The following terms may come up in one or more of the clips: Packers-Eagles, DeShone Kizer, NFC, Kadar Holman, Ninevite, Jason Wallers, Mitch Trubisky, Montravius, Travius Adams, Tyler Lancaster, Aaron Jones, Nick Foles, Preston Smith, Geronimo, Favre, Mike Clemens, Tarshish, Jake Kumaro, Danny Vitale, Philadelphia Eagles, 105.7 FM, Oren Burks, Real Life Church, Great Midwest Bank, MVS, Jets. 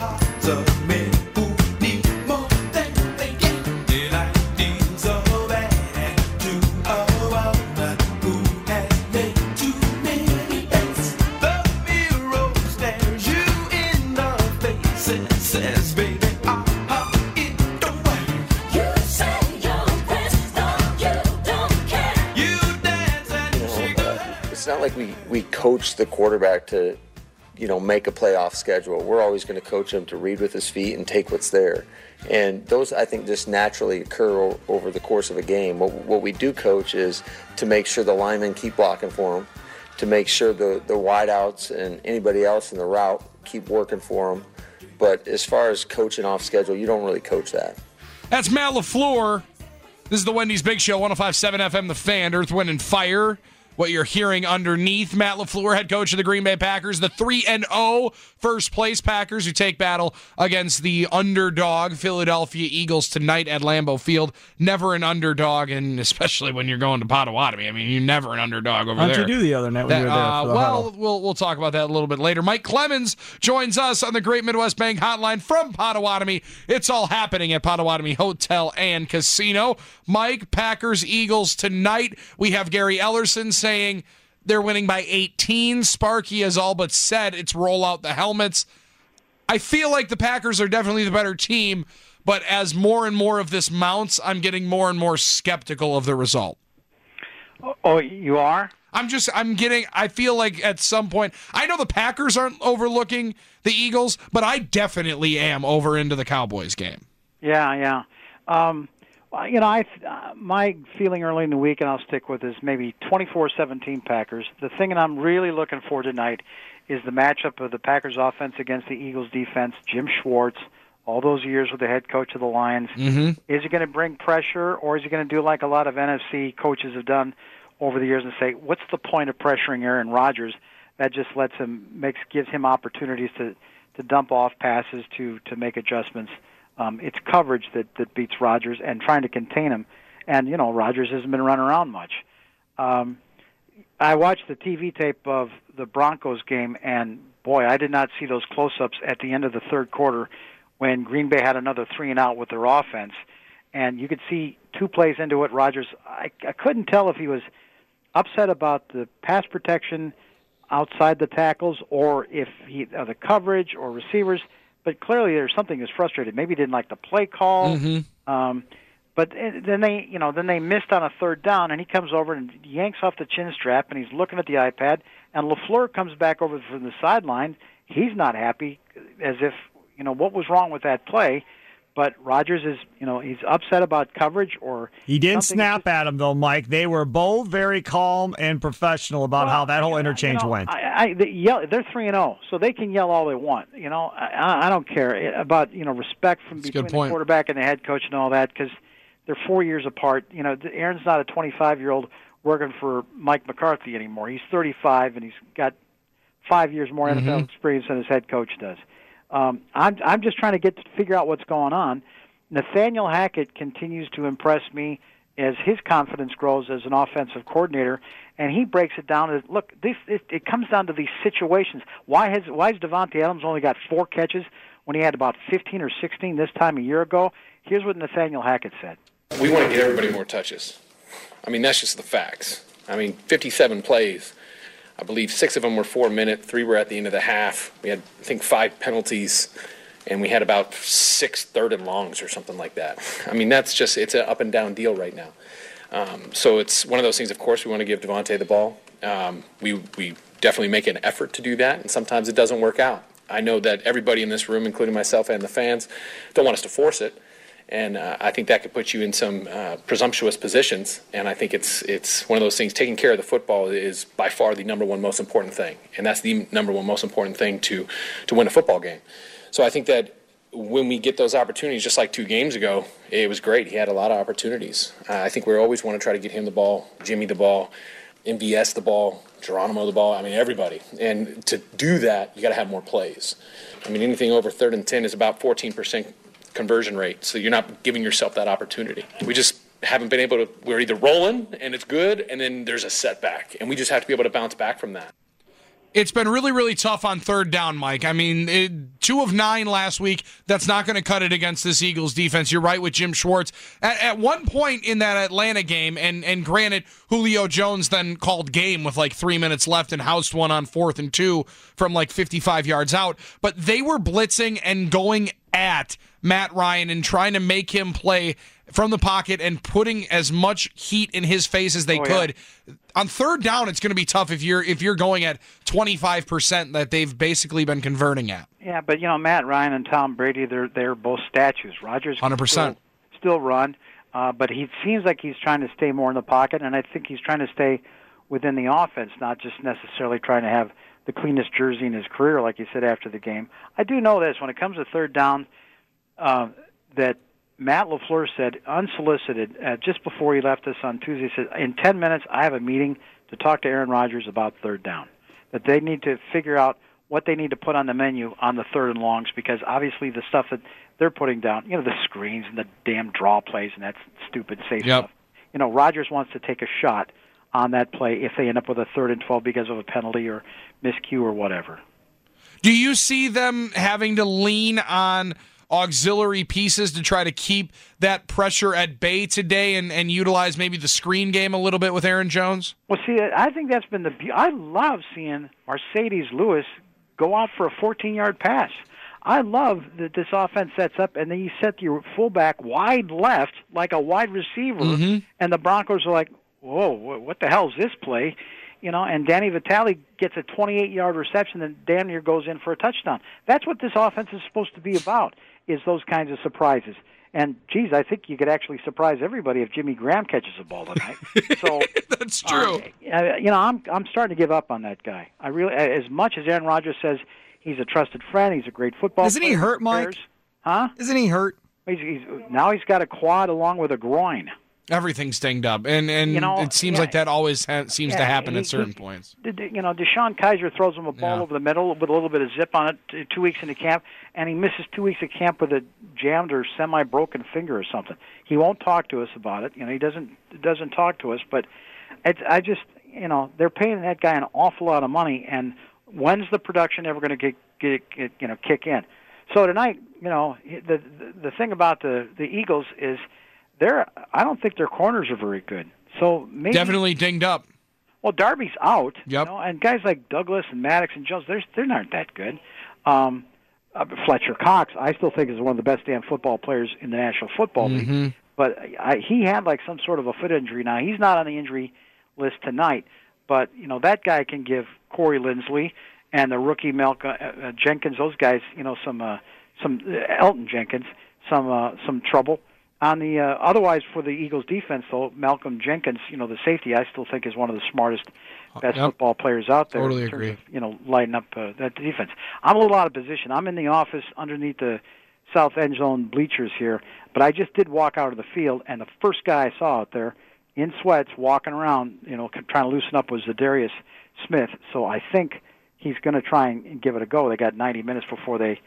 The men who need more than they get. They like things so bad and do a woman who has made too many bets. The mirror stares you in the face and says, baby, I it the way. You say you're pissed off, you don't care. You dance and shake your head. It's not like we coach the quarterback to make a playoff schedule. We're always going to coach him to read with his feet and take what's there. And those, I think, just naturally occur over the course of a game. What we do coach is to make sure the linemen keep blocking for him, to make sure the wideouts and anybody else in the route keep working for him. But as far as coaching off schedule, you don't really coach that. That's Matt LaFleur. This is the Wendy's Big Show, 105.7 FM, The Fan, Earth, Wind, and Fire. What you're hearing underneath, Matt LaFleur, head coach of the Green Bay Packers, the 3-0 first-place Packers who take battle against the underdog Philadelphia Eagles tonight at Lambeau Field. Never an underdog, and especially when you're going to Potawatomi. I mean, you're never an underdog over there. How'd you do the other night when you were there? We'll talk about that a little bit later. Mike Clemens joins us on the Great Midwest Bank hotline from Potawatomi. It's all happening at Potawatomi Hotel and Casino. Mike, Packers, Eagles tonight. We have Gary Ellerson saying they're winning by 18. Sparky has all but said it's roll out the helmets. I feel like the Packers are definitely the better team, but as more and more of this mounts, I'm getting more and more skeptical of the result. Oh, you are? I feel like at some point, I know the Packers aren't overlooking the Eagles, but I definitely am over into the Cowboys game. Yeah. My feeling early in the week, and I'll stick with this, maybe 24-17 Packers. The thing that I'm really looking for tonight is the matchup of the Packers offense against the Eagles defense. Jim Schwartz, all those years with the head coach of the Lions. Mm-hmm. Is he going to bring pressure, or is he going to do like a lot of NFC coaches have done over the years and say, what's the point of pressuring Aaron Rodgers? That just gives him opportunities to dump off passes, to make adjustments. It's coverage that beats Rodgers and trying to contain him. And, Rodgers hasn't been running around much. I watched the TV tape of the Broncos game, and, boy, I did not see those close-ups at the end of the third quarter when Green Bay had another three and out with their offense. And you could see two plays into it, Rodgers. I couldn't tell if he was upset about the pass protection outside the tackles or if the coverage or receivers. But clearly, there's something that's frustrated. Maybe he didn't like the play call. Mm-hmm. But then they missed on a third down, and he comes over and yanks off the chin strap, and he's looking at the iPad. And LaFleur comes back over from the sideline. He's not happy, as if what was wrong with that play. But Rodgers is he's upset about coverage or he didn't snap at him though, Mike. They were both very calm and professional about how that whole interchange went. They're 3-0, so they can yell all they want. I don't care about respect from between the quarterback and the head coach and all that because they're 4 years apart. Aaron's not a 25-year-old working for Mike McCarthy anymore. He's 35 and he's got 5 years more NFL experience than his head coach does. I'm just trying to figure out what's going on. Nathaniel Hackett continues to impress me as his confidence grows as an offensive coordinator, and he breaks it down as, look, it comes down to these situations. Why has Davante Adams only got 4 catches when he had about 15 or 16 this time a year ago? Here's what Nathaniel Hackett said. We want to get everybody more touches. That's just the facts. 57 plays. I believe 6 of them were 4-minute, 3 were at the end of the half. We had, 5 penalties, and we had about 6 third and longs or something like that. That's just, it's an up and down deal right now. So it's one of those things, of course, we want to give Davante the ball. We definitely make an effort to do that, and sometimes it doesn't work out. I know that everybody in this room, including myself and the fans, don't want us to force it. And I think that could put you in some presumptuous positions. And I think it's one of those things. Taking care of the football is by far the number one most important thing. And that's the number one most important thing to win a football game. So I think that when we get those opportunities, just like 2 games ago, it was great. He had a lot of opportunities. I think we always want to try to get him the ball, Jimmy the ball, MVS the ball, Geronimo the ball. I mean, everybody. And to do that, you got to have more plays. I mean, anything over 3rd and 10 is about 14% conversion rate. So you're not giving yourself that opportunity. We just haven't been able to. We're either rolling and it's good, and then there's a setback, and we just have to be able to bounce back from that. It's been really, really tough on 3rd down, Mike. I mean, 2 of 9 last week. That's not going to cut it against this Eagles defense. You're right with Jim Schwartz. At one point in that Atlanta game, and granted, Julio Jones then called game with like 3 minutes left and housed one on 4th and 2 from like 55 yards out. But they were blitzing and going at Matt Ryan and trying to make him play from the pocket and putting as much heat in his face as they could. Yeah. On 3rd down, it's going to be tough if you're going at 25% that they've basically been converting at. Yeah, but you know, Matt Ryan and Tom Brady, they're both statues. Rodgers 100%. Still run, but he seems like he's trying to stay more in the pocket, and I think he's trying to stay within the offense, not just necessarily trying to have the cleanest jersey in his career, like he said after the game. I do know this, when it comes to 3rd down, that Matt LaFleur said, unsolicited, just before he left us on Tuesday, he said, in 10 minutes, I have a meeting to talk to Aaron Rodgers about 3rd down, that they need to figure out what they need to put on the menu on the 3rd and longs, because obviously the stuff that they're putting down, you know, the screens and the damn draw plays and that stupid safe stuff. You know, Rodgers wants to take a shot on that play if they end up with a 3rd and 12 because of a penalty or miscue or whatever. Do you see them having to lean on auxiliary pieces to try to keep that pressure at bay today and utilize maybe the screen game a little bit with Aaron Jones? Well, see, I think that's been I love seeing Mercedes Lewis go out for a 14-yard pass. I love that this offense sets up, and then you set your fullback wide left like a wide receiver, and the Broncos are like, whoa, what the hell is this play? You know, and Danny Vitale gets a 28-yard reception, and Dan here goes in for a touchdown. That's what this offense is supposed to be about, is those kinds of surprises. And, geez, I think you could actually surprise everybody if Jimmy Graham catches a ball tonight. So that's true. You know, I'm starting to give up on that guy. I really, as much as Aaron Rodgers says he's a trusted friend, he's a great football player. Isn't he hurt, Mike? Huh? Isn't he hurt? Now he's got a quad along with a groin. Everything's dinged up, and you know, it seems like that always seems to happen at certain points. You know, DeShone Kizer throws him a ball over the middle with a little bit of zip on it 2 weeks into camp, and he misses 2 weeks of camp with a jammed or semi-broken finger or something. He won't talk to us about it. You know, he doesn't talk to us, but I just, you know, they're paying that guy an awful lot of money, and when's the production ever going to get you know, kick in? So tonight, you know, the thing about the Eagles is, I don't think their corners are very good. So maybe definitely dinged up. Well, Darby's out. Yep. You know, and guys like Douglas and Maddox and Jones, they're not that good. Fletcher Cox, I still think, is one of the best damn football players in the National Football League. But he had like some sort of a foot injury. Now he's not on the injury list tonight, but you know that guy can give Corey Lindsley and the rookie Jenkins, those guys, you know, Elton Jenkins, some trouble. On the otherwise for the Eagles defense, though, Malcolm Jenkins, you know, the safety, I still think is one of the smartest, best football players out there. Totally agree. Of, you know, lighting up that defense. I'm a little out of position. I'm in the office underneath the south end zone bleachers here, but I just did walk out of the field, and the first guy I saw out there in sweats walking around, you know, trying to loosen up was Zadarius Smith. So I think he's going to try and give it a go. They got 90 minutes before they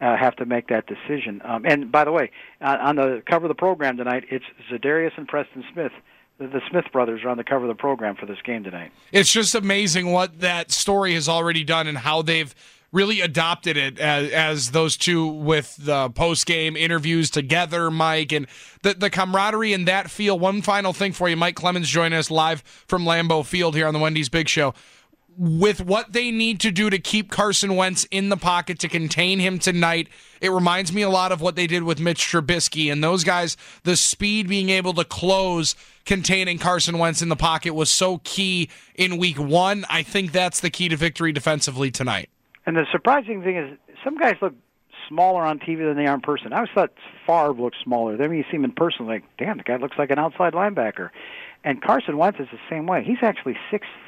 have to make that decision. And by the way, on the cover of the program tonight, it's Zadarius and Preston Smith. The Smith brothers are on the cover of the program for this game tonight. It's just amazing what that story has already done and how they've really adopted it as those two with the post-game interviews together, Mike, and the camaraderie in that field. One final thing for you. Mike Clemens joining us live from Lambeau Field here on the Wendy's Big Show. With what they need to do to keep Carson Wentz in the pocket to contain him tonight, it reminds me a lot of what they did with Mitch Trubisky and those guys. The speed being able to close containing Carson Wentz in the pocket was so key in week 1. I think that's the key to victory defensively tonight. And the surprising thing is some guys look smaller on TV than they are in person. I always thought Favre looked smaller. Then when you see him in person, like, damn, the guy looks like an outside linebacker. And Carson Wentz is the same way. He's actually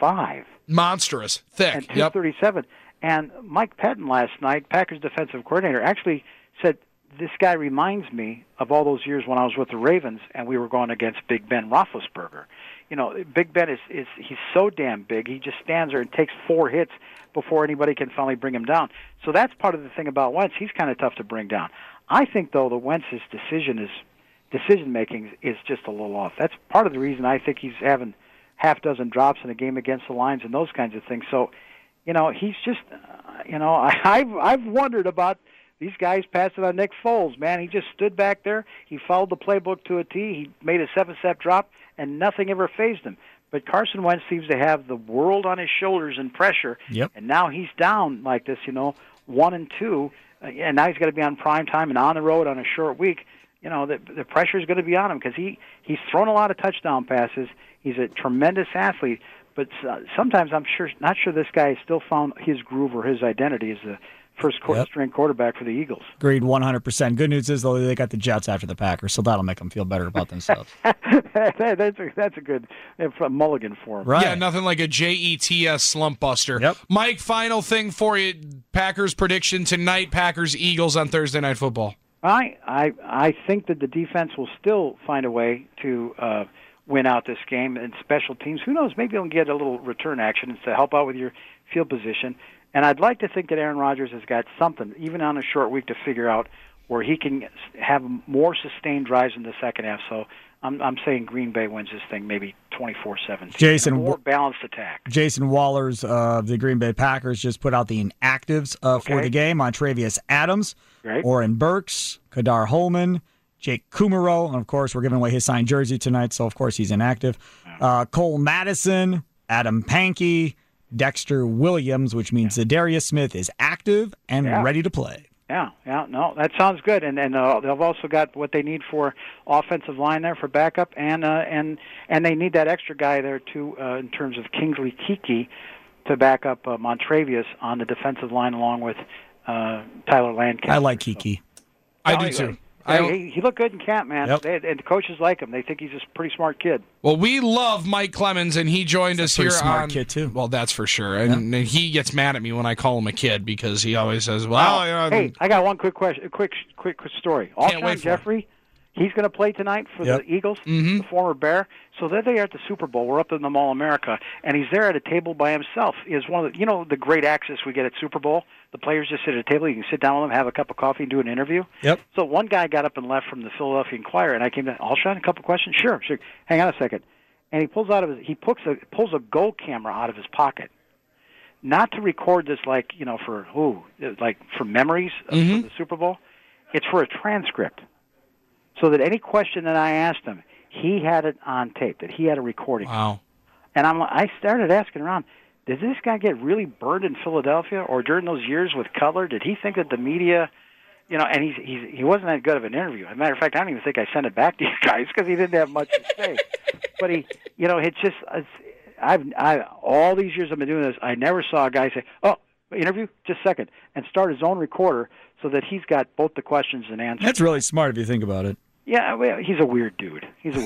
6'5". Monstrous, thick. And 237. Yep. And Mike Patton last night, Packers defensive coordinator, actually said this guy reminds me of all those years when I was with the Ravens and we were going against Big Ben Roethlisberger. You know, Big Ben is he's so damn big, he just stands there and takes four hits before anybody can finally bring him down. So that's part of the thing about Wentz. He's kind of tough to bring down. I think, though, that Wentz's decision-making is just a little off. That's part of the reason I think he's having half-dozen drops in a game against the Lions and those kinds of things. So, you know, he's just, you know, I've wondered about these guys passing on Nick Foles, man. He just stood back there. He followed the playbook to a tee. He made a seven-step drop, and nothing ever fazed him. But Carson Wentz seems to have the world on his shoulders and pressure, yep. And now he's down like this, you know, 1-2, and now he's got to be on prime time and on the road on a short week. You know, the pressure is going to be on him because he's thrown a lot of touchdown passes. He's a tremendous athlete, but sometimes I'm not sure this guy has still found his groove or his identity as the first string quarterback for the Eagles. Agreed, 100%. Good news is, though, they got the Jets after the Packers, so that'll make them feel better about themselves. that's a good mulligan for them. Right. Yeah, nothing like a Jets slump buster. Yep. Mike, final thing for you. Packers prediction tonight, Packers-Eagles on Thursday Night Football. I think that the defense will still find a way to win out this game, and special teams. Who knows, maybe they'll get a little return action to help out with your field position. And I'd like to think that Aaron Rodgers has got something, even on a short week, to figure out where he can have more sustained drives in the second half. So I'm saying Green Bay wins this thing maybe 24-17. Jason, more balanced attack. Jason Wallers of the Green Bay Packers just put out the inactives for the game on Travius Adams, great. Oren Burks, Kadar Holman, Jake Kumaro. And, of course, we're giving away his signed jersey tonight, so, of course, he's inactive. Cole Madison, Adam Pankey, Dexter Williams, which means Zadarius Smith is active and ready to play. Yeah, no, that sounds good. And they've also got what they need for offensive line there for backup, and they need that extra guy there, too, in terms of Kingsley Keke to back up Montravius on the defensive line along with Tyler Lancaster. I like Keke. So. I do, too. He looked good in camp, man. Yep. And the coaches like him. They think he's a pretty smart kid. Well, we love Mike Clemens, and he joined us here. He's a pretty smart kid, too. Well, that's for sure. And he gets mad at me when I call him a kid because he always says, well... Hey, I got one quick question, quick story. Alshon Jeffrey, he's going to play tonight for the Eagles, the former Bear. So there they are at the Super Bowl. We're up in the Mall of America, and he's there at a table by himself. Is one of the, you know, the great access we get at Super Bowl. The players just sit at a table. You can sit down with them, have a cup of coffee, and do an interview. Yep. So one guy got up and left from the Philadelphia Inquirer, and I came down. Alshon, a couple questions. Sure. Hang on a second. And he pulls a Go camera out of his pocket, not to record this for memories of the Super Bowl. It's for a transcript. So that any question that I asked him, he had it on tape, that he had a recording. Wow. And I started asking around, did this guy get really burned in Philadelphia or during those years with Cutler? Did he think that the media, you know, and he wasn't that good of an interview. As a matter of fact, I don't even think I sent it back to you guys because he didn't have much to say. But he, you know, it's just, all these years I've been doing this, I never saw a guy say, oh, interview, just a second, and start his own recorder so that he's got both the questions and answers. That's really smart if you think about it. Yeah, well, he's a weird dude. Or he's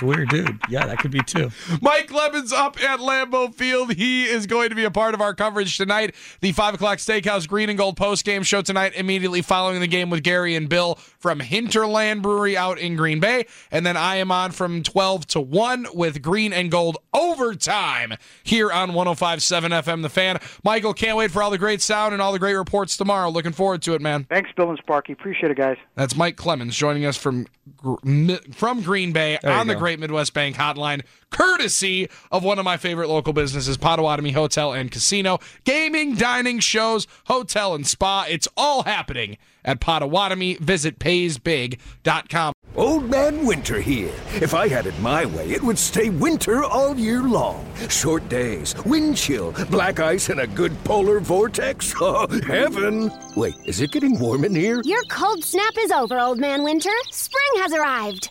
a weird dude. Yeah, that could be too. Mike Clemens up at Lambeau Field. He is going to be a part of our coverage tonight. The 5 o'clock Steakhouse Green and Gold postgame show tonight, immediately following the game with Gary and Bill from Hinterland Brewery out in Green Bay. And then I am on from 12 to 1 with Green and Gold Overtime here on 105.7 FM, The Fan. Michael, can't wait for all the great sound and all the great reports tomorrow. Looking forward to it, man. Thanks, Bill and Sparky. Appreciate it, guys. That's Mike Clemens joining us from Green Bay on the Great Midwest Bank hotline, courtesy of one of my favorite local businesses, Potawatomi Hotel and Casino. Gaming, dining, shows, hotel, and spa. It's all happening at Potawatomi. Visit paysbig.com. Old Man Winter here. If I had it my way, it would stay winter all year long. Short days, wind chill, black ice, and a good polar vortex. Oh, heaven. Wait, is it getting warm in here? Your cold snap is over, Old Man Winter. Spring has arrived.